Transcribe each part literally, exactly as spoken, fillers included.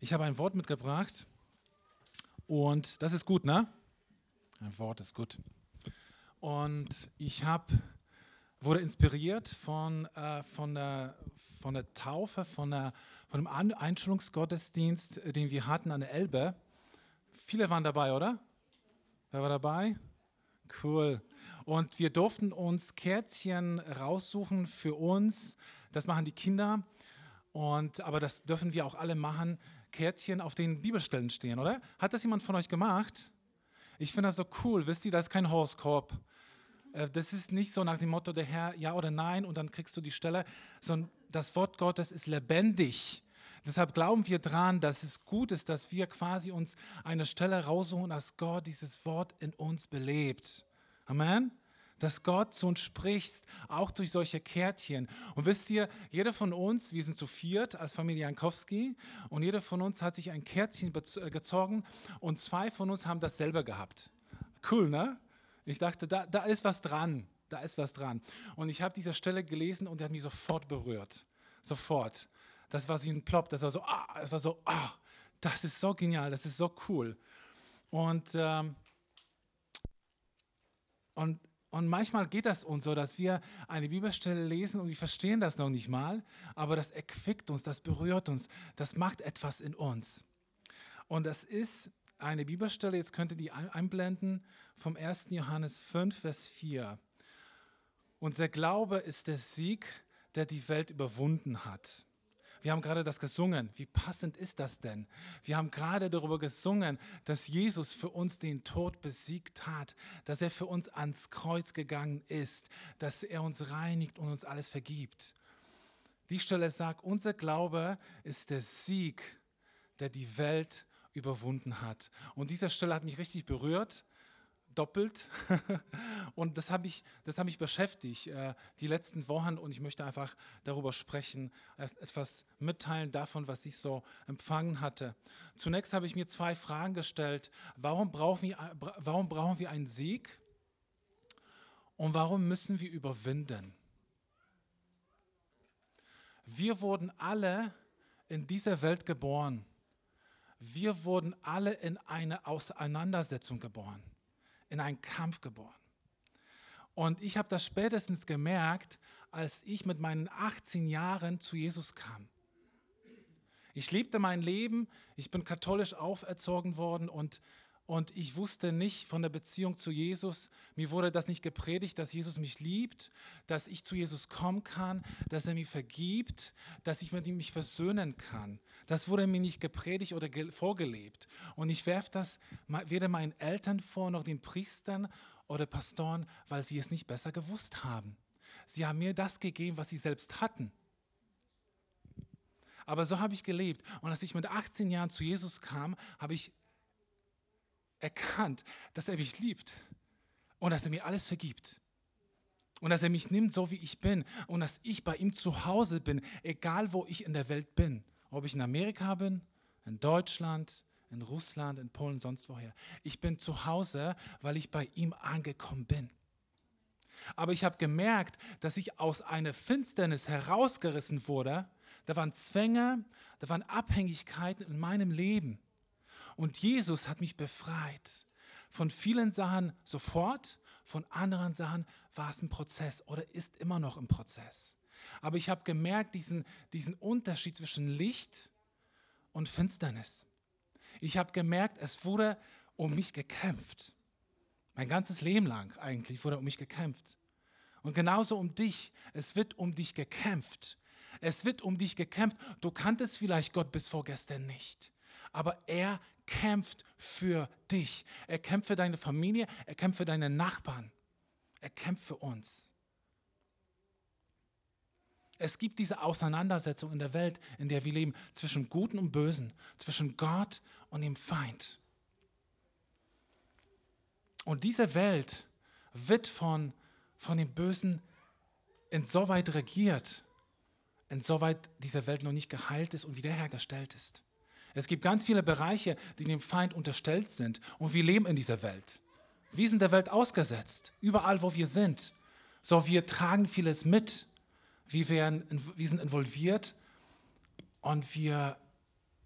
Ich habe ein Wort mitgebracht und das ist gut, ne? Ein Wort ist gut. Und ich hab, wurde inspiriert von, äh, von, der, von der Taufe, von, der, von dem Einschulungsgottesdienst, den wir hatten an der Elbe. Viele waren dabei, oder? Wer war dabei? Cool. Und wir durften uns Kärtchen raussuchen für uns. Das machen die Kinder. Und, aber das dürfen wir auch alle machen. Kärtchen, auf denen Bibelstellen stehen, oder? Hat das jemand von euch gemacht? Ich finde das so cool. Wisst ihr, das ist kein Horoskop. Das ist nicht so nach dem Motto, der Herr, ja oder nein, und dann kriegst du die Stelle. Sondern das Wort Gottes ist lebendig. Deshalb glauben wir dran, dass es gut ist, dass wir quasi uns eine Stelle raussuchen, dass Gott dieses Wort in uns belebt. Amen? Dass Gott zu uns spricht, auch durch solche Kärtchen. Und wisst ihr, jeder von uns, wir sind zu viert als Familie Jankowski, und jeder von uns hat sich ein Kärtchen gezogen und zwei von uns haben das selber gehabt. Cool, ne? Ich dachte, da, da ist was dran, da ist was dran. Und ich habe diese Stelle gelesen und die hat mich sofort berührt. Sofort. Das war so ein Plop, das war so, ah, das war so, ah, das ist so genial, das ist so cool. Und, ähm, und, und manchmal geht das uns so, dass wir eine Bibelstelle lesen und wir verstehen das noch nicht mal, aber das erquickt uns, das berührt uns, das macht etwas in uns. Und das ist eine Bibelstelle, jetzt könnt ihr die einblenden, vom ersten. Johannes fünf, Vers vier. Unser Glaube ist der Sieg, der die Welt überwunden hat. Wir haben gerade das gesungen. Wie passend ist das denn? Wir haben gerade darüber gesungen, dass Jesus für uns den Tod besiegt hat, dass er für uns ans Kreuz gegangen ist, dass er uns reinigt und uns alles vergibt. Die Stelle sagt, unser Glaube ist der Sieg, der die Welt überwunden hat. Und diese Stelle hat mich richtig berührt, doppelt. Und das habe ich, das hat mich beschäftigt äh, die letzten Wochen, und ich möchte einfach darüber sprechen, etwas mitteilen davon, was ich so empfangen hatte. Zunächst habe ich mir zwei Fragen gestellt. Warum brauchen wir, warum brauchen wir einen Sieg? Und warum müssen wir überwinden? Wir wurden alle in dieser Welt geboren. Wir wurden alle in eine Auseinandersetzung geboren. In einen Kampf geboren. Und ich habe das spätestens gemerkt, als ich mit meinen achtzehn Jahren zu Jesus kam. Ich lebte mein Leben, ich bin katholisch auferzogen worden und, und ich wusste nicht von der Beziehung zu Jesus. Mir wurde das nicht gepredigt, dass Jesus mich liebt, dass ich zu Jesus kommen kann, dass er mir vergibt, dass ich mit ihm mich versöhnen kann. Das wurde mir nicht gepredigt oder ge- vorgelebt. Und ich werfe das weder meinen Eltern vor, noch den Priestern oder Pastoren, weil sie es nicht besser gewusst haben. Sie haben mir das gegeben, was sie selbst hatten. Aber so habe ich gelebt. Und als ich mit achtzehn Jahren zu Jesus kam, habe ich erkannt, dass er mich liebt und dass er mir alles vergibt. Und dass er mich nimmt, so wie ich bin. Und dass ich bei ihm zu Hause bin, egal wo ich in der Welt bin. Ob ich in Amerika bin, in Deutschland, in Russland, in Polen, sonst woher. Ich bin zu Hause, weil ich bei ihm angekommen bin. Aber ich habe gemerkt, dass ich aus einer Finsternis herausgerissen wurde. Da waren Zwänge, da waren Abhängigkeiten in meinem Leben. Und Jesus hat mich befreit. Von vielen Sachen sofort, von anderen Sachen war es ein Prozess oder ist immer noch im Prozess. Aber ich habe gemerkt, diesen, diesen Unterschied zwischen Licht und Finsternis. Ich habe gemerkt, es wurde um mich gekämpft. Mein ganzes Leben lang eigentlich wurde um mich gekämpft. Und genauso um dich. Es wird um dich gekämpft. Es wird um dich gekämpft. Du kanntest vielleicht Gott bis vorgestern nicht. Aber er kämpft für dich. Er kämpft für deine Familie. Er kämpft für deine Nachbarn. Er kämpft für uns. Es gibt diese Auseinandersetzung in der Welt, in der wir leben, zwischen Guten und Bösen, zwischen Gott und dem Feind. Und diese Welt wird von, von dem Bösen insoweit regiert, insoweit diese Welt noch nicht geheilt ist und wiederhergestellt ist. Es gibt ganz viele Bereiche, die dem Feind unterstellt sind, und wir leben in dieser Welt. Wir sind der Welt ausgesetzt, überall wo wir sind. So, wir tragen vieles mit. Wir, werden, wir sind involviert und wir,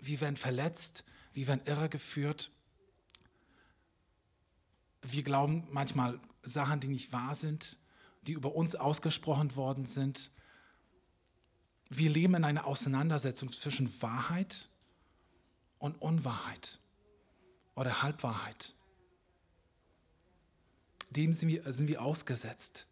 wir werden verletzt, wir werden irregeführt. Wir glauben manchmal Sachen, die nicht wahr sind, die über uns ausgesprochen worden sind. Wir leben in einer Auseinandersetzung zwischen Wahrheit und Unwahrheit oder Halbwahrheit. Dem sind wir, sind wir ausgesetzt.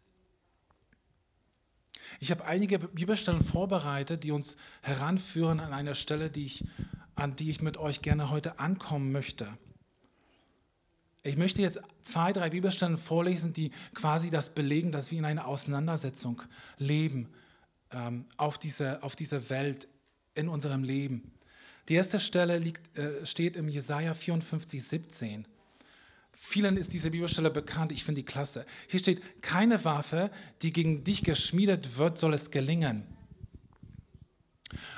Ich habe einige Bibelstellen vorbereitet, die uns heranführen an einer Stelle, die ich, an die ich mit euch gerne heute ankommen möchte. Ich möchte jetzt zwei, drei Bibelstellen vorlesen, die quasi das belegen, dass wir in einer Auseinandersetzung leben, ähm, auf dieser, auf dieser Welt, in unserem Leben. Die erste Stelle liegt, äh, steht im Jesaja vierundfünfzig, siebzehn. Vielen ist diese Bibelstelle bekannt, ich finde die klasse. Hier steht, keine Waffe, die gegen dich geschmiedet wird, soll es gelingen.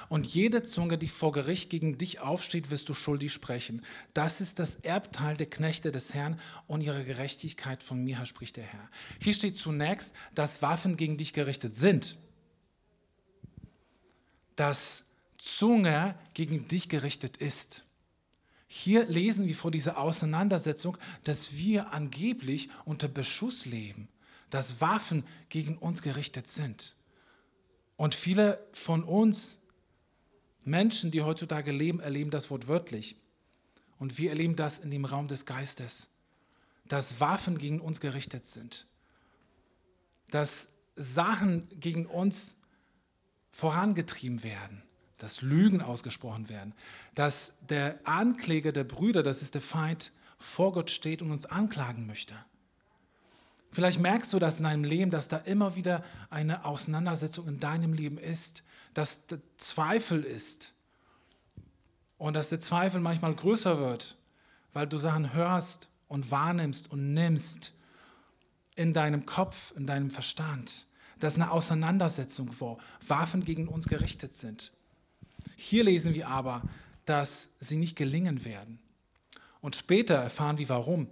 Und jede Zunge, die vor Gericht gegen dich aufsteht, wirst du schuldig sprechen. Das ist das Erbteil der Knechte des Herrn und ihre Gerechtigkeit von mir her, spricht der Herr. Hier steht zunächst, dass Waffen gegen dich gerichtet sind. Dass Zunge gegen dich gerichtet ist. Hier lesen wir vor dieser Auseinandersetzung, dass wir angeblich unter Beschuss leben, dass Waffen gegen uns gerichtet sind. Und viele von uns Menschen, die heutzutage leben, erleben das wortwörtlich. Und wir erleben das in dem Raum des Geistes, dass Waffen gegen uns gerichtet sind, dass Sachen gegen uns vorangetrieben werden, dass Lügen ausgesprochen werden, dass der Ankläger der Brüder, das ist der Feind, vor Gott steht und uns anklagen möchte. Vielleicht merkst du das in deinem Leben, dass da immer wieder eine Auseinandersetzung in deinem Leben ist, dass der Zweifel ist und dass der Zweifel manchmal größer wird, weil du Sachen hörst und wahrnimmst und nimmst in deinem Kopf, in deinem Verstand. Das ist eine Auseinandersetzung, wo Waffen gegen uns gerichtet sind. Hier lesen wir aber, dass sie nicht gelingen werden. Und später erfahren wir, warum.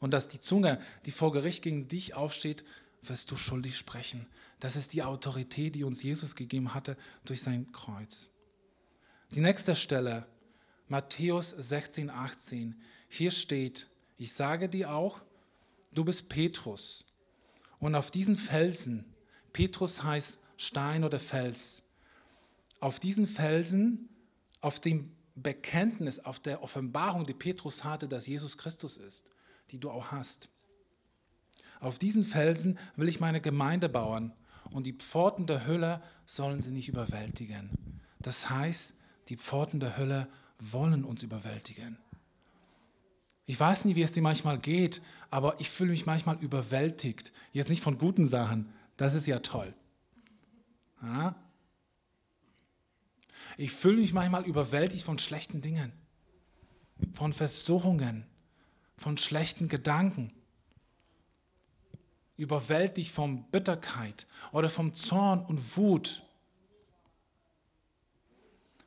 Und dass die Zunge, die vor Gericht gegen dich aufsteht, wirst du schuldig sprechen. Das ist die Autorität, die uns Jesus gegeben hatte durch sein Kreuz. Die nächste Stelle, Matthäus sechzehn, achtzehn. Hier steht, ich sage dir auch, du bist Petrus. Und auf diesen Felsen, Petrus heißt Stein oder Fels, auf diesen Felsen, auf dem Bekenntnis, auf der Offenbarung, die Petrus hatte, dass Jesus Christus ist, die du auch hast. Auf diesen Felsen will ich meine Gemeinde bauen und die Pforten der Hölle sollen sie nicht überwältigen. Das heißt, die Pforten der Hölle wollen uns überwältigen. Ich weiß nicht, wie es dir manchmal geht, aber ich fühle mich manchmal überwältigt. Jetzt nicht von guten Sachen, das ist ja toll. Ja? Ich fühle mich manchmal überwältigt von schlechten Dingen, von Versuchungen, von schlechten Gedanken. Überwältigt von Bitterkeit oder vom Zorn und Wut.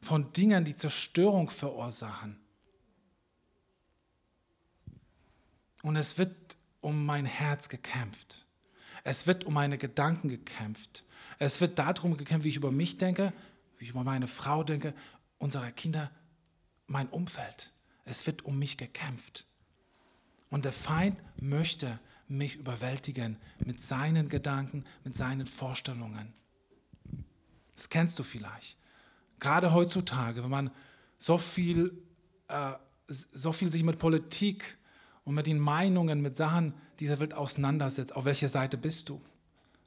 Von Dingen, die Zerstörung verursachen. Und es wird um mein Herz gekämpft. Es wird um meine Gedanken gekämpft. Es wird darum gekämpft, wie ich über mich denke, wie ich über meine Frau denke, unsere Kinder, mein Umfeld. Es wird um mich gekämpft. Und der Feind möchte mich überwältigen mit seinen Gedanken, mit seinen Vorstellungen. Das kennst du vielleicht. Gerade heutzutage, wenn man so viel, äh, so viel sich mit Politik und mit den Meinungen, mit Sachen dieser Welt auseinandersetzt. Auf welcher Seite bist du?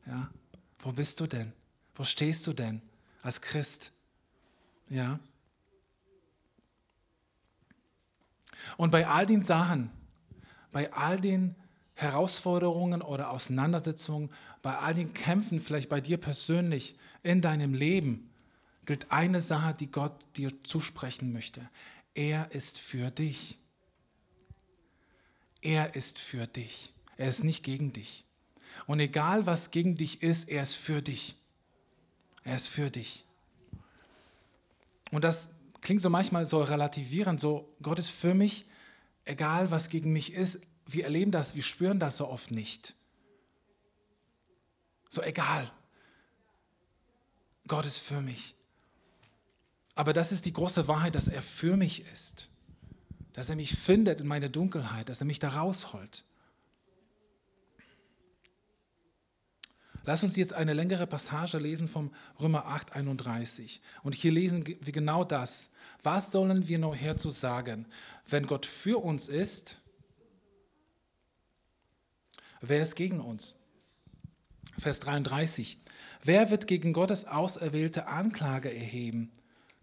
Ja? Wo bist du denn? Wo stehst du denn? Als Christ, ja. Und bei all den Sachen, bei all den Herausforderungen oder Auseinandersetzungen, bei all den Kämpfen, vielleicht bei dir persönlich in deinem Leben, gilt eine Sache, die Gott dir zusprechen möchte. Er ist für dich. Er ist für dich. Er ist nicht gegen dich. Und egal, was gegen dich ist, er ist für dich. Er ist für dich. Und das klingt so manchmal so relativierend, so Gott ist für mich, egal was gegen mich ist, wir erleben das, wir spüren das so oft nicht. So egal, Gott ist für mich. Aber das ist die große Wahrheit, dass er für mich ist. Dass er mich findet in meiner Dunkelheit, dass er mich da rausholt. Lass uns jetzt eine längere Passage lesen vom Römer acht, einunddreißig. Und hier lesen wir genau das. Was sollen wir noch herzu sagen? Wenn Gott für uns ist, wer ist gegen uns? Vers dreiunddreißig. Wer wird gegen Gottes auserwählte Anklage erheben?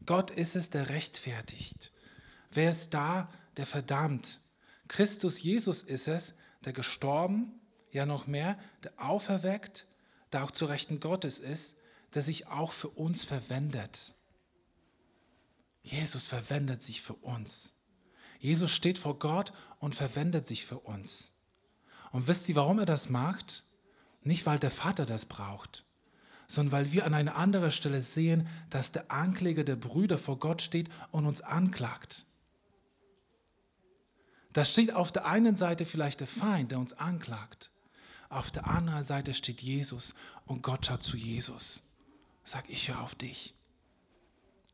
Gott ist es, der rechtfertigt. Wer ist da, der verdammt? Christus Jesus ist es, der gestorben, ja noch mehr, der auferweckt, der auch zu Rechten Gottes ist, der sich auch für uns verwendet. Jesus verwendet sich für uns. Jesus steht vor Gott und verwendet sich für uns. Und wisst ihr, warum er das macht? Nicht, weil der Vater das braucht, sondern weil wir an einer anderen Stelle sehen, dass der Ankläger der Brüder vor Gott steht und uns anklagt. Da steht auf der einen Seite vielleicht der Feind, der uns anklagt. Auf der anderen Seite steht Jesus und Gott schaut zu Jesus. Sag, ich höre auf dich.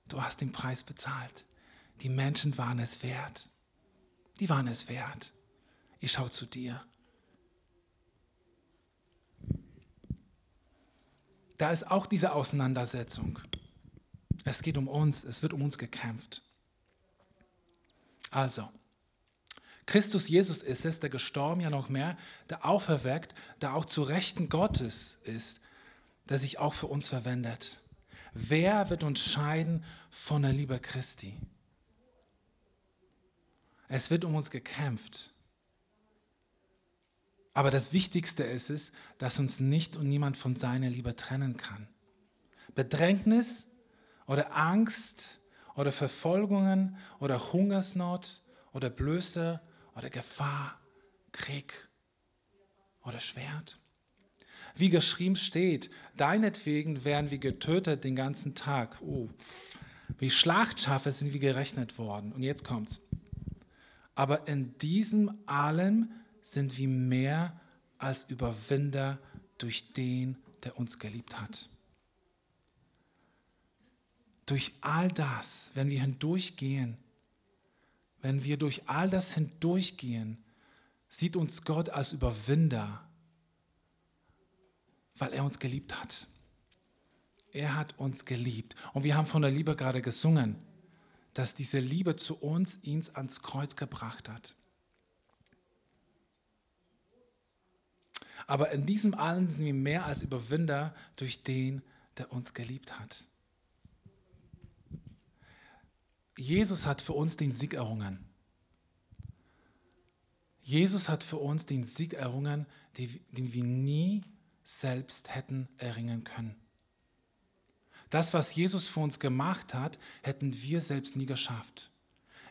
Du hast den Preis bezahlt. Die Menschen waren es wert. Die waren es wert. Ich schaue zu dir. Da ist auch diese Auseinandersetzung. Es geht um uns, es wird um uns gekämpft. Also, Christus Jesus ist es, der gestorben, ja noch mehr, der auferweckt, der auch zu Rechten Gottes ist, der sich auch für uns verwendet. Wer wird uns scheiden von der Liebe Christi? Es wird um uns gekämpft. Aber das Wichtigste ist es, dass uns nichts und niemand von seiner Liebe trennen kann. Bedrängnis oder Angst oder Verfolgungen oder Hungersnot oder Blöße oder Gefahr, Krieg oder Schwert. Wie geschrieben steht, deinetwegen werden wir getötet den ganzen Tag. Oh, wie Schlachtschafe sind wir gerechnet worden. Und jetzt kommt's. Aber in diesem allem sind wir mehr als Überwinder durch den, der uns geliebt hat. Durch all das, wenn wir hindurchgehen, wenn wir durch all das hindurchgehen, sieht uns Gott als Überwinder, weil er uns geliebt hat. Er hat uns geliebt. Und wir haben von der Liebe gerade gesungen, dass diese Liebe zu uns ihn ans Kreuz gebracht hat. Aber in diesem allen sind wir mehr als Überwinder durch den, der uns geliebt hat. Jesus hat für uns den Sieg errungen. Jesus hat für uns den Sieg errungen, den wir nie selbst hätten erringen können. Das, was Jesus für uns gemacht hat, hätten wir selbst nie geschafft.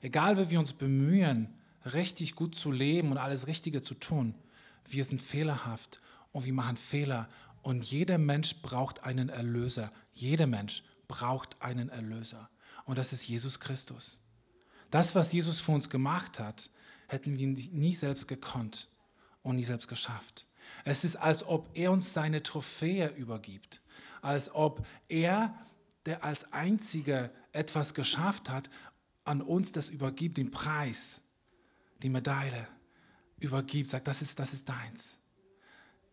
Egal, wie wir uns bemühen, richtig gut zu leben und alles Richtige zu tun, wir sind fehlerhaft und wir machen Fehler. Und jeder Mensch braucht einen Erlöser. Jeder Mensch braucht einen Erlöser. Und das ist Jesus Christus. Das, was Jesus für uns gemacht hat, hätten wir nie selbst gekonnt und nie selbst geschafft. Es ist, als ob er uns seine Trophäe übergibt. Als ob er, der als Einziger etwas geschafft hat, an uns das übergibt, den Preis, die Medaille. Übergib, sag, das ist, das ist deins.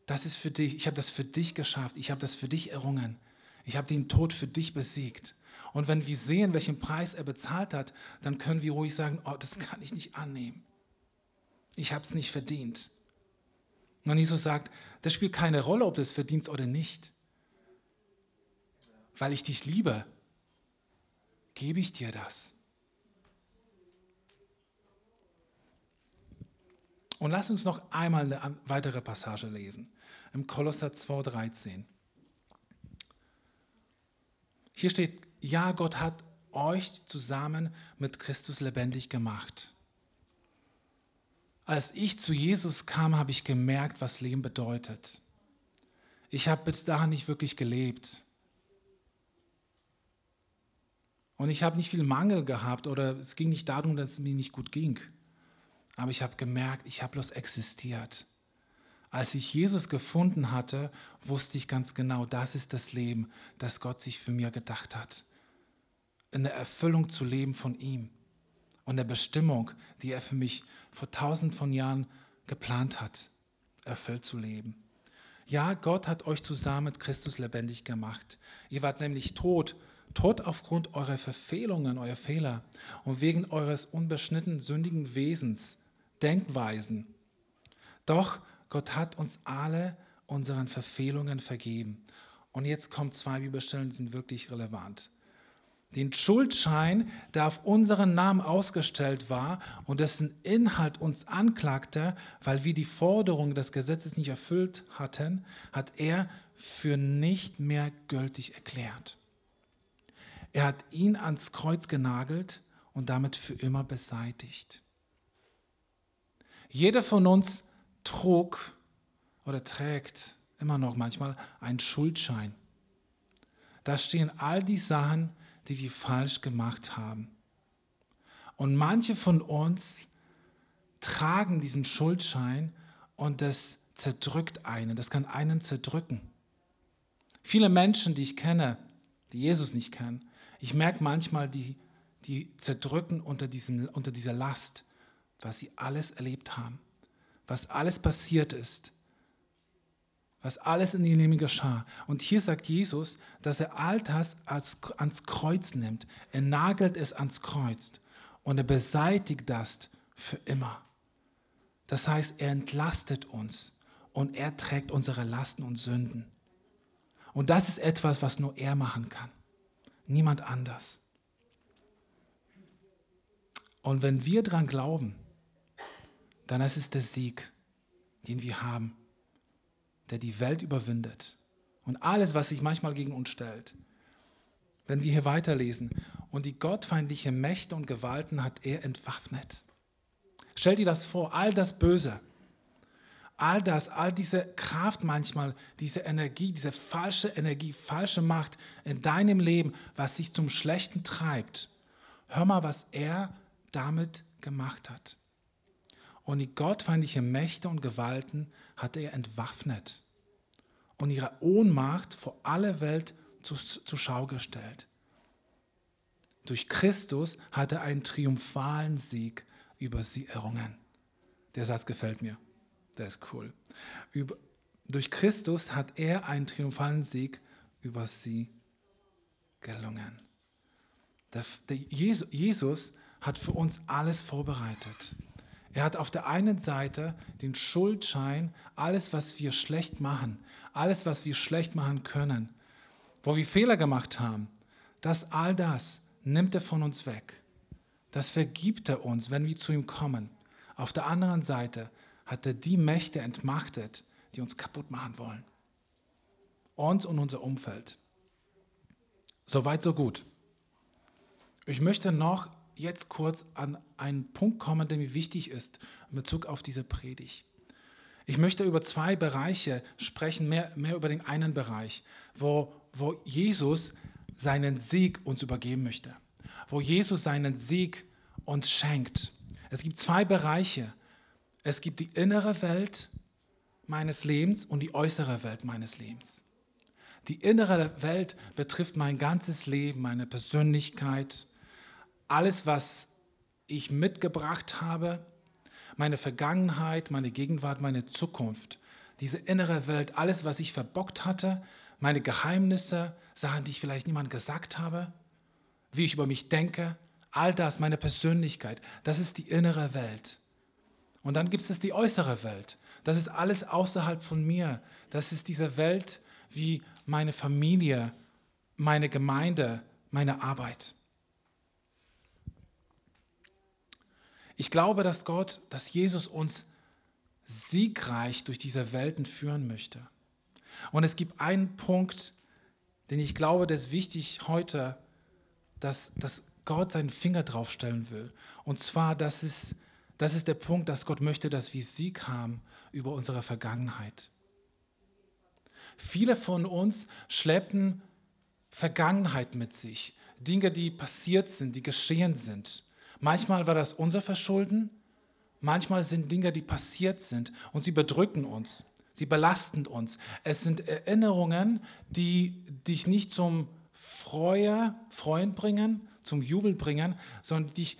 Das ist für dich. Ich habe das für dich geschafft. Ich habe das für dich errungen. Ich habe den Tod für dich besiegt. Und wenn wir sehen, welchen Preis er bezahlt hat, dann können wir ruhig sagen, oh, das kann ich nicht annehmen. Ich habe es nicht verdient. Und Jesus sagt, das spielt keine Rolle, ob du es verdienst oder nicht. Weil ich dich liebe, gebe ich dir das. Und lass uns noch einmal eine weitere Passage lesen, im Kolosser zwei dreizehn. Hier steht, ja, Gott hat euch zusammen mit Christus lebendig gemacht. Als ich zu Jesus kam, habe ich gemerkt, was Leben bedeutet. Ich habe bis dahin nicht wirklich gelebt. Und ich habe nicht viel Mangel gehabt oder es ging nicht darum, dass es mir nicht gut ging. Aber ich habe gemerkt, ich habe bloß existiert. Als ich Jesus gefunden hatte, wusste ich ganz genau, das ist das Leben, das Gott sich für mich gedacht hat. in der Erfüllung zu leben von ihm und der Bestimmung, die er für mich vor tausend von Jahren geplant hat, erfüllt zu leben. Ja, Gott hat euch zusammen mit Christus lebendig gemacht. Ihr wart nämlich tot, tot aufgrund eurer Verfehlungen, eurer Fehler und wegen eures unbeschnittenen, sündigen Wesens, Denkweisen. Doch Gott hat uns alle unseren Verfehlungen vergeben. Und jetzt kommen zwei Bibelstellen, die sind wirklich relevant. Den Schuldschein, der auf unseren Namen ausgestellt war und dessen Inhalt uns anklagte, weil wir die Forderung des Gesetzes nicht erfüllt hatten, hat er für nicht mehr gültig erklärt. Er hat ihn ans Kreuz genagelt und damit für immer beseitigt. Jeder von uns trug oder trägt immer noch manchmal einen Schuldschein. Da stehen all die Sachen, die wir falsch gemacht haben. Und manche von uns tragen diesen Schuldschein und das zerdrückt einen, das kann einen zerdrücken. Viele Menschen, die ich kenne, die Jesus nicht kennen, ich merke manchmal, die, die zerdrücken unter, diesem, unter dieser Last, was sie alles erlebt haben, was alles passiert ist, was alles in ihrem Leben geschah. Und hier sagt Jesus, dass er all das als, ans Kreuz nimmt. Er nagelt es ans Kreuz und er beseitigt das für immer. Das heißt, er entlastet uns und er trägt unsere Lasten und Sünden. Und das ist etwas, was nur er machen kann. Niemand anders. Und wenn wir daran glauben, dann ist es der Sieg, den wir haben, der die Welt überwindet und alles, was sich manchmal gegen uns stellt. Wenn wir hier weiterlesen, und die gottfeindlichen Mächte und Gewalten hat er entwaffnet. Stell dir das vor, all das Böse, all das, all diese Kraft manchmal, diese Energie, diese falsche Energie, falsche Macht in deinem Leben, was sich zum Schlechten treibt. Hör mal, was er damit gemacht hat. Und die gottfeindlichen Mächte und Gewalten hat er entwaffnet und ihre Ohnmacht vor aller Welt zur zu Schau gestellt. Durch Christus hat er einen triumphalen Sieg über sie errungen. Der Satz gefällt mir, der ist cool. Über, durch Christus hat er einen triumphalen Sieg über sie gelungen. Der, der Jesus, Jesus hat für uns alles vorbereitet. Er hat auf der einen Seite den Schuldschein, alles, was wir schlecht machen, alles, was wir schlecht machen können, wo wir Fehler gemacht haben, das all das nimmt er von uns weg. Das vergibt er uns, wenn wir zu ihm kommen. Auf der anderen Seite hat er die Mächte entmachtet, die uns kaputt machen wollen. Uns und unser Umfeld. Soweit, so gut. Ich möchte noch jetzt kurz an einen Punkt kommen, der mir wichtig ist in Bezug auf diese Predigt. Ich möchte über zwei Bereiche sprechen, mehr, mehr über den einen Bereich, wo, wo Jesus seinen Sieg uns übergeben möchte, wo Jesus seinen Sieg uns schenkt. Es gibt zwei Bereiche. Es gibt die innere Welt meines Lebens und die äußere Welt meines Lebens. Die innere Welt betrifft mein ganzes Leben, meine Persönlichkeit, alles, was ich mitgebracht habe, meine Vergangenheit, meine Gegenwart, meine Zukunft, diese innere Welt, alles, was ich verbockt hatte, meine Geheimnisse, Sachen, die ich vielleicht niemand gesagt habe, wie ich über mich denke, all das, meine Persönlichkeit, das ist die innere Welt. Und dann gibt es die äußere Welt. Das ist alles außerhalb von mir. Das ist diese Welt wie meine Familie, meine Gemeinde, meine Arbeit. Ich glaube, dass Gott, dass Jesus uns siegreich durch diese Welten führen möchte. Und es gibt einen Punkt, den ich glaube, der ist wichtig heute, dass, dass Gott seinen Finger draufstellen will. Und zwar, das ist, das ist der Punkt, dass Gott möchte, dass wir Sieg haben über unsere Vergangenheit. Viele von uns schleppen Vergangenheit mit sich. Dinge, die passiert sind, die geschehen sind. Manchmal war das unser Verschulden, manchmal sind Dinge, die passiert sind und sie bedrücken uns, sie belasten uns. Es sind Erinnerungen, die dich nicht zum Freude, Freund bringen, zum Jubel bringen, sondern dich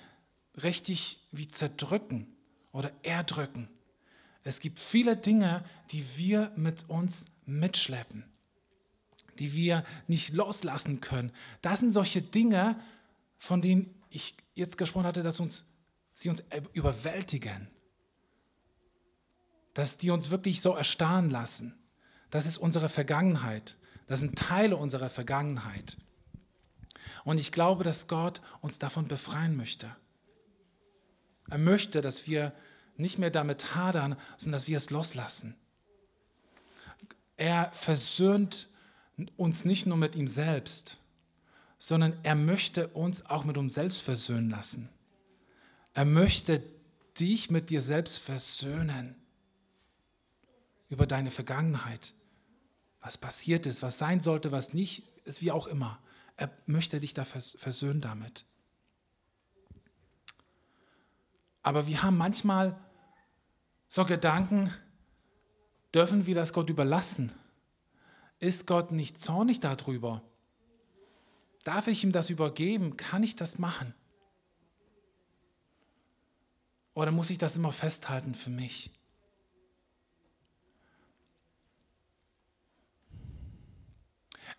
richtig wie zerdrücken oder erdrücken. Es gibt viele Dinge, die wir mit uns mitschleppen, die wir nicht loslassen können. Das sind solche Dinge, von denen ich jetzt gesprochen hatte, dass uns, sie uns überwältigen, dass die uns wirklich so erstarren lassen. Das ist unsere Vergangenheit. Das sind Teile unserer Vergangenheit. Und ich glaube, dass Gott uns davon befreien möchte. Er möchte, dass wir nicht mehr damit hadern, sondern dass wir es loslassen. Er versöhnt uns nicht nur mit ihm selbst, sondern er möchte uns auch mit uns selbst versöhnen lassen. Er möchte dich mit dir selbst versöhnen über deine Vergangenheit, was passiert ist, was sein sollte, was nicht ist, wie auch immer. Er möchte dich da versöhnen damit. Aber wir haben manchmal so Gedanken, dürfen wir das Gott überlassen? Ist Gott nicht zornig darüber? Darf ich ihm das übergeben? Kann ich das machen? Oder muss ich das immer festhalten für mich?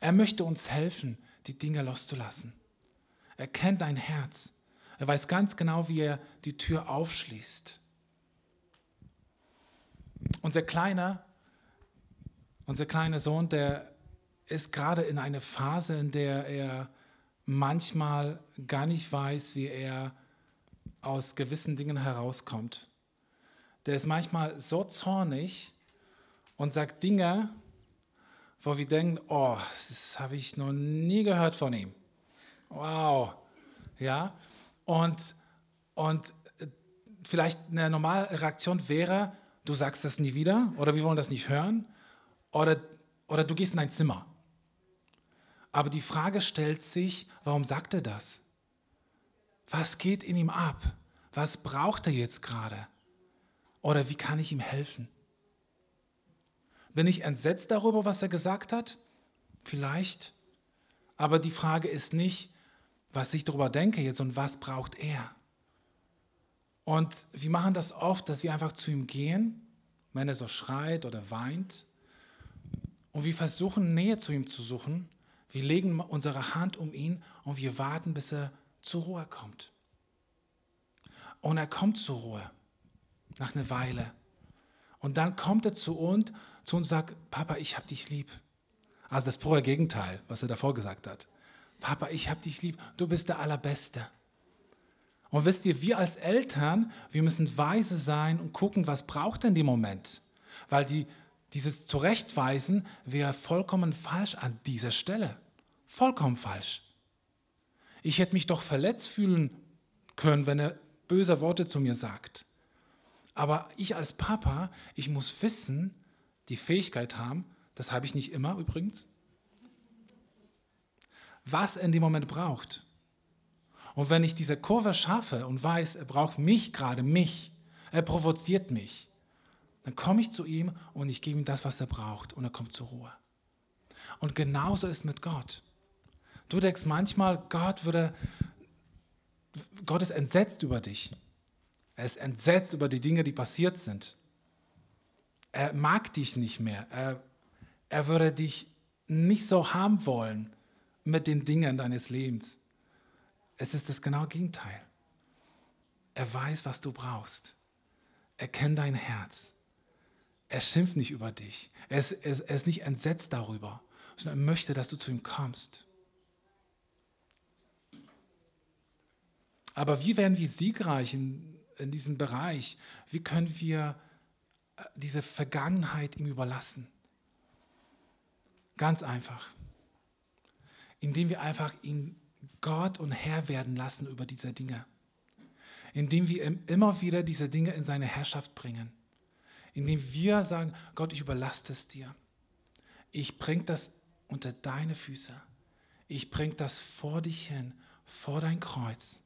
Er möchte uns helfen, die Dinge loszulassen. Er kennt dein Herz. Er weiß ganz genau, wie er die Tür aufschließt. Unser kleiner, unser kleiner Sohn, der ist gerade in einer Phase, in der er manchmal gar nicht weiß, wie er aus gewissen Dingen herauskommt. Der ist manchmal so zornig und sagt Dinge, wo wir denken, oh, das habe ich noch nie gehört von ihm. Wow. Ja? Und, und vielleicht eine normale Reaktion wäre, du sagst das nie wieder oder wir wollen das nicht hören oder, oder du gehst in dein Zimmer. Aber die Frage stellt sich, warum sagt er das? Was geht in ihm ab? Was braucht er jetzt gerade? Oder wie kann ich ihm helfen? Bin ich entsetzt darüber, was er gesagt hat? Vielleicht. Aber die Frage ist nicht, was ich darüber denke jetzt und was braucht er? Und wir machen das oft, dass wir einfach zu ihm gehen, wenn er so schreit oder weint. Und wir versuchen, Nähe zu ihm zu suchen. Wir legen unsere Hand um ihn und wir warten, bis er zur Ruhe kommt. Und er kommt zur Ruhe, nach einer Weile. Und dann kommt er zu uns, zu uns und sagt, Papa, ich hab dich lieb. Also das pure Gegenteil, was er davor gesagt hat. Papa, ich hab dich lieb, du bist der Allerbeste. Und wisst ihr, wir als Eltern, wir müssen weise sein und gucken, was braucht denn der Moment? Weil die, dieses Zurechtweisen wäre vollkommen falsch an dieser Stelle. Vollkommen falsch. Ich hätte mich doch verletzt fühlen können, wenn er böse Worte zu mir sagt. Aber ich als Papa, ich muss wissen, die Fähigkeit haben, das habe ich nicht immer übrigens, was er in dem Moment braucht. Und wenn ich diese Kurve schaffe und weiß, er braucht mich gerade, mich, er provoziert mich, dann komme ich zu ihm und ich gebe ihm das, was er braucht und er kommt zur Ruhe. Und genauso ist mit Gott. Du denkst manchmal, Gott würde, Gott ist entsetzt über dich. Er ist entsetzt über die Dinge, die passiert sind. Er mag dich nicht mehr. Er, er würde dich nicht so haben wollen mit den Dingen deines Lebens. Es ist das genaue Gegenteil. Er weiß, was du brauchst. Er kennt dein Herz. Er schimpft nicht über dich. Er ist, er ist, er ist nicht entsetzt darüber, sondern er möchte, dass du zu ihm kommst. Aber wie werden wir siegreich in, in diesem Bereich? Wie können wir diese Vergangenheit ihm überlassen? Ganz einfach. Indem wir einfach ihn Gott und Herr werden lassen über diese Dinge. Indem wir ihm immer wieder diese Dinge in seine Herrschaft bringen. Indem wir sagen, Gott, ich überlasse es dir. Ich bringe das unter deine Füße. Ich bringe das vor dich hin, vor dein Kreuz.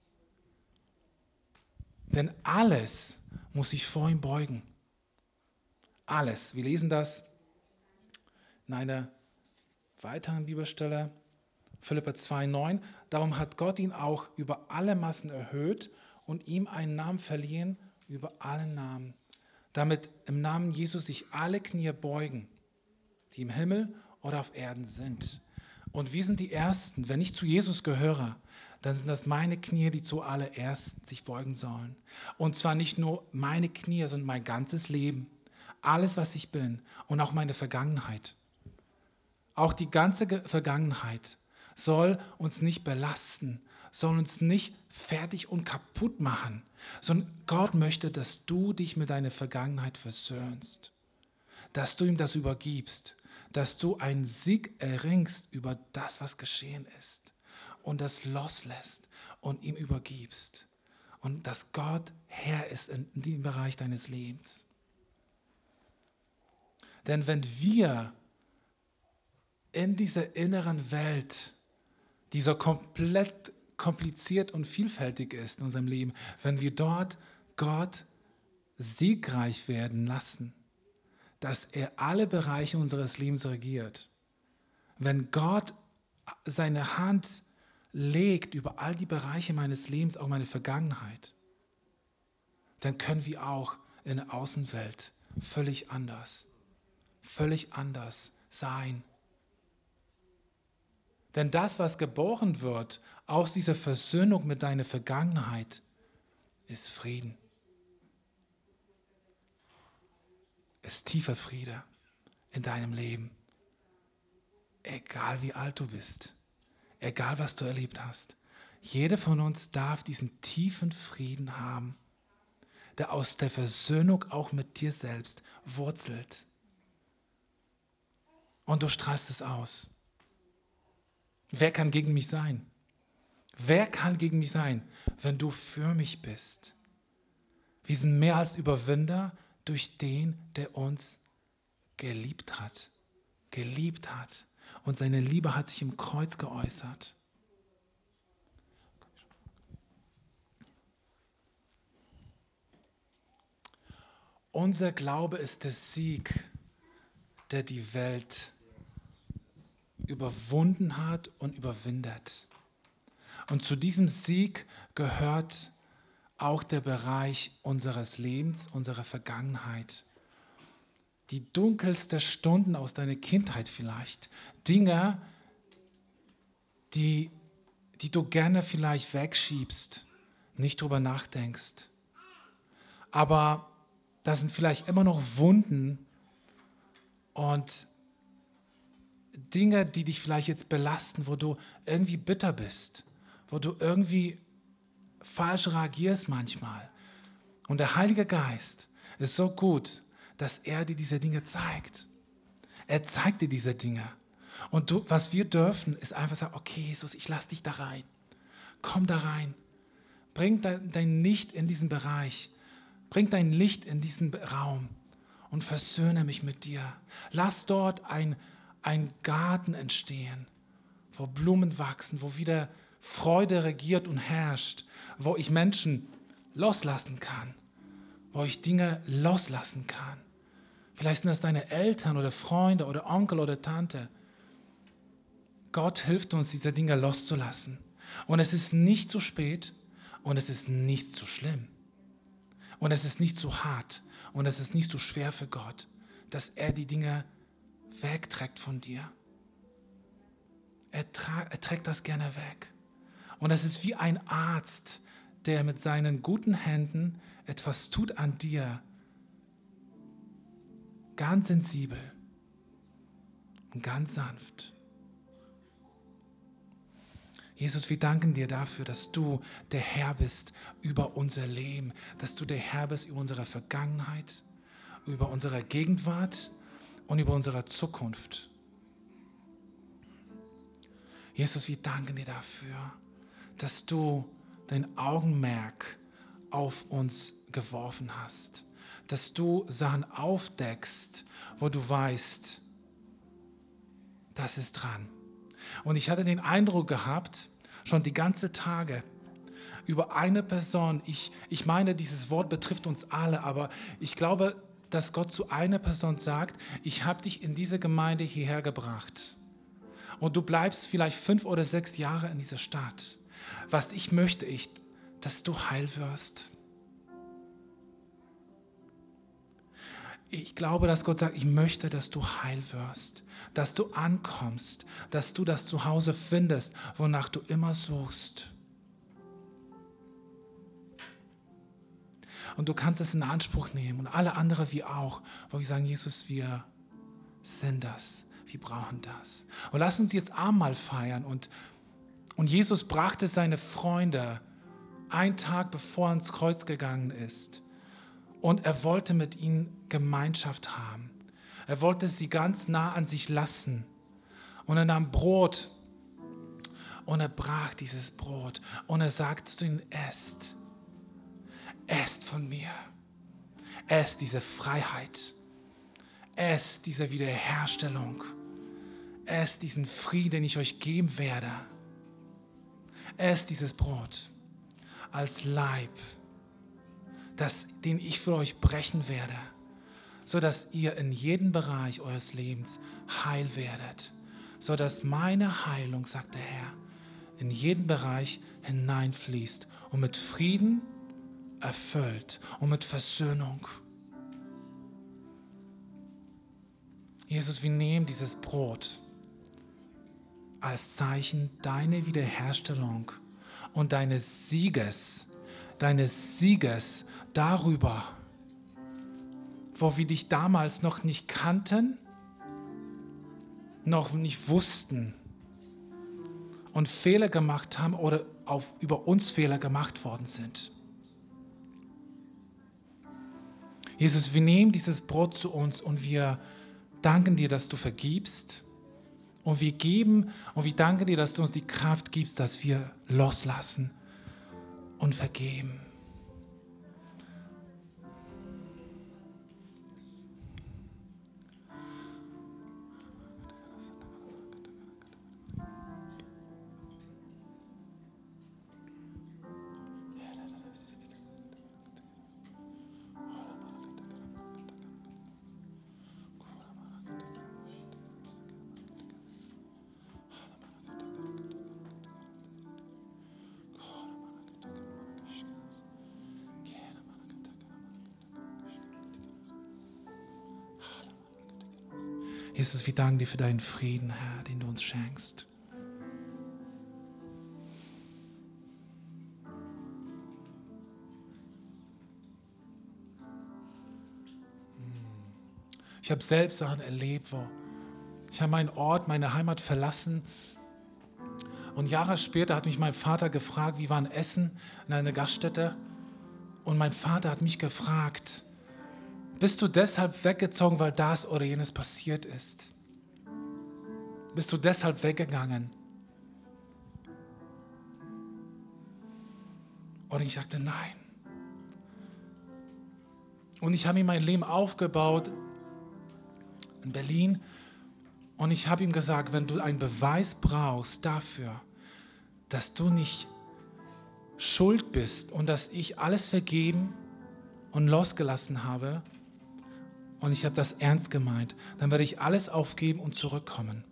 Denn alles muss sich vor ihm beugen. Alles. Wir lesen das in einer weiteren Bibelstelle Philipper zwei neun, darum hat Gott ihn auch über alle Massen erhöht und ihm einen Namen verliehen über alle Namen, damit im Namen Jesus sich alle Knie beugen, die im Himmel oder auf Erden sind. Und wir sind die Ersten, wenn ich zu Jesus gehöre, dann sind das meine Knie, die zuallererst sich beugen sollen. Und zwar nicht nur meine Knie, sondern mein ganzes Leben, alles, was ich bin und auch meine Vergangenheit. Auch die ganze Vergangenheit soll uns nicht belasten, soll uns nicht fertig und kaputt machen, sondern Gott möchte, dass du dich mit deiner Vergangenheit versöhnst, dass du ihm das übergibst, dass du einen Sieg erringst über das, was geschehen ist und das loslässt und ihm übergibst und dass Gott Herr ist in dem Bereich deines Lebens. Denn wenn wir in dieser inneren Welt, die so komplett kompliziert und vielfältig ist in unserem Leben, wenn wir dort Gott siegreich werden lassen, dass er alle Bereiche unseres Lebens regiert, wenn Gott seine Hand legt über all die Bereiche meines Lebens, auch meine Vergangenheit, dann können wir auch in der Außenwelt völlig anders, völlig anders sein. Denn das, was geboren wird aus dieser Versöhnung mit deiner Vergangenheit, ist Frieden. Ist tiefer Friede in deinem Leben. Egal wie alt du bist, egal was du erlebt hast, jeder von uns darf diesen tiefen Frieden haben, der aus der Versöhnung auch mit dir selbst wurzelt. Und du strahlst es aus. Wer kann gegen mich sein? Wer kann gegen mich sein, wenn du für mich bist? Wir sind mehr als Überwinder durch den, der uns geliebt hat. Geliebt hat. Und seine Liebe hat sich im Kreuz geäußert. Unser Glaube ist der Sieg, der die Welt überwunden hat und überwindet. Und zu diesem Sieg gehört auch der Bereich unseres Lebens, unserer Vergangenheit. Die dunkelsten Stunden aus deiner Kindheit vielleicht. Dinge, die, die du gerne vielleicht wegschiebst, nicht drüber nachdenkst. Aber da sind vielleicht immer noch Wunden und Dinge, die dich vielleicht jetzt belasten, wo du irgendwie bitter bist, wo du irgendwie falsch reagierst manchmal. Und der Heilige Geist ist so gut, dass er dir diese Dinge zeigt. Er zeigt dir diese Dinge. Und du, was wir dürfen, ist einfach sagen, okay, Jesus, ich lass dich da rein. Komm da rein. Bring dein Licht in diesen Bereich. Bring dein Licht in diesen Raum und versöhne mich mit dir. Lass dort ein Ein Garten entstehen, wo Blumen wachsen, wo wieder Freude regiert und herrscht, wo ich Menschen loslassen kann, wo ich Dinge loslassen kann. Vielleicht sind das deine Eltern oder Freunde oder Onkel oder Tante. Gott hilft uns, diese Dinge loszulassen. Und es ist nicht zu spät und es ist nicht zu schlimm. Und es ist nicht zu hart und es ist nicht zu schwer für Gott, dass er die Dinge wegträgt von dir. Er, tra- er trägt das gerne weg. Und das ist wie ein Arzt, der mit seinen guten Händen etwas tut an dir. Ganz sensibel und ganz sanft. Jesus, wir danken dir dafür, dass du der Herr bist über unser Leben, dass du der Herr bist über unsere Vergangenheit, über unsere Gegenwart und über unsere Zukunft. Jesus, wir danken dir dafür, dass du dein Augenmerk auf uns geworfen hast, dass du Sachen aufdeckst, wo du weißt, das ist dran. Und ich hatte den Eindruck gehabt, schon die ganze Tage, über eine Person, ich, ich meine, dieses Wort betrifft uns alle, aber ich glaube, dass Gott zu einer Person sagt, ich habe dich in diese Gemeinde hierher gebracht und du bleibst vielleicht fünf oder sechs Jahre in dieser Stadt. Was ich möchte, ich, dass du heil wirst. Ich glaube, dass Gott sagt, ich möchte, dass du heil wirst, dass du ankommst, dass du das Zuhause findest, wonach du immer suchst. Und du kannst es in Anspruch nehmen und alle anderen wie auch, wo wir sagen, Jesus, wir sind das, wir brauchen das. Und lass uns jetzt Abendmahl feiern. Und, und Jesus brachte seine Freunde einen Tag, bevor er ans Kreuz gegangen ist. Und er wollte mit ihnen Gemeinschaft haben. Er wollte sie ganz nah an sich lassen. Und er nahm Brot und er brach dieses Brot. Und er sagte zu ihnen, esst. Esst von mir. Esst diese Freiheit. Esst diese Wiederherstellung. Esst diesen Frieden, den ich euch geben werde. Esst dieses Brot als Leib. Das, den ich für euch brechen werde, sodass ihr in jedem Bereich eures Lebens heil werdet, sodass meine Heilung, sagt der Herr, in jeden Bereich hineinfließt und mit Frieden erfüllt und mit Versöhnung. Jesus, wir nehmen dieses Brot als Zeichen deiner Wiederherstellung und deines Sieges, deines Sieges darüber, wo wir dich damals noch nicht kannten, noch nicht wussten und Fehler gemacht haben oder auf, über uns Fehler gemacht worden sind. Jesus, wir nehmen dieses Brot zu uns und wir danken dir, dass du vergibst und wir geben und wir danken dir, dass du uns die Kraft gibst, dass wir loslassen und vergeben. Jesus, wir danken dir für deinen Frieden, Herr, den du uns schenkst. Ich habe selbst Sachen erlebt, wo ich habe meinen Ort, meine Heimat verlassen. Und Jahre später hat mich mein Vater gefragt, wie war in Essen, in einer Gaststätte. Und mein Vater hat mich gefragt, bist du deshalb weggezogen, weil das oder jenes passiert ist? Bist du deshalb weggegangen? Und ich sagte, nein. Und ich habe ihm mein Leben aufgebaut in Berlin und ich habe ihm gesagt, wenn du einen Beweis brauchst dafür, dass du nicht schuld bist und dass ich alles vergeben und losgelassen habe, und ich habe das ernst gemeint, dann werde ich alles aufgeben und zurückkommen.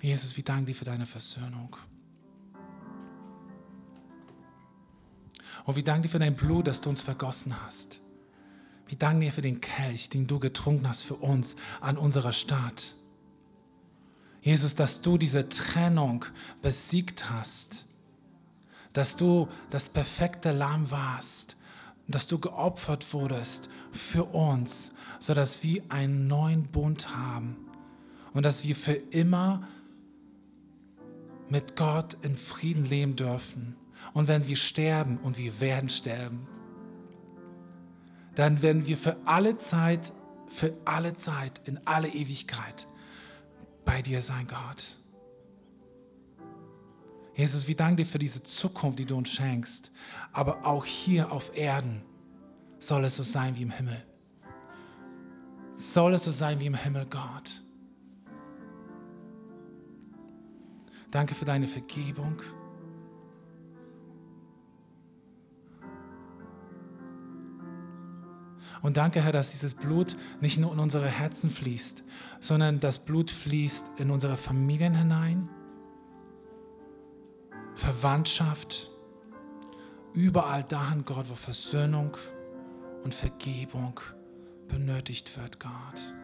Jesus, wir danken dir für deine Versöhnung. Und wir danken dir für dein Blut, das du uns vergossen hast. Wir danken dir für den Kelch, den du getrunken hast für uns an unserer Stadt. Jesus, dass du diese Trennung besiegt hast. Dass du das perfekte Lamm warst, dass du geopfert wurdest für uns, sodass wir einen neuen Bund haben und dass wir für immer mit Gott in Frieden leben dürfen. Und wenn wir sterben, und wir werden sterben, dann werden wir für alle Zeit, für alle Zeit, in alle Ewigkeit bei dir sein, Gott. Jesus, wir danken dir für diese Zukunft, die du uns schenkst. Aber auch hier auf Erden soll es so sein wie im Himmel. Soll es so sein wie im Himmel, Gott. Danke für deine Vergebung. Und danke, Herr, dass dieses Blut nicht nur in unsere Herzen fließt, sondern das Blut fließt in unsere Familien hinein, Verwandtschaft, überall dahin, Gott, wo Versöhnung und Vergebung benötigt wird, Gott.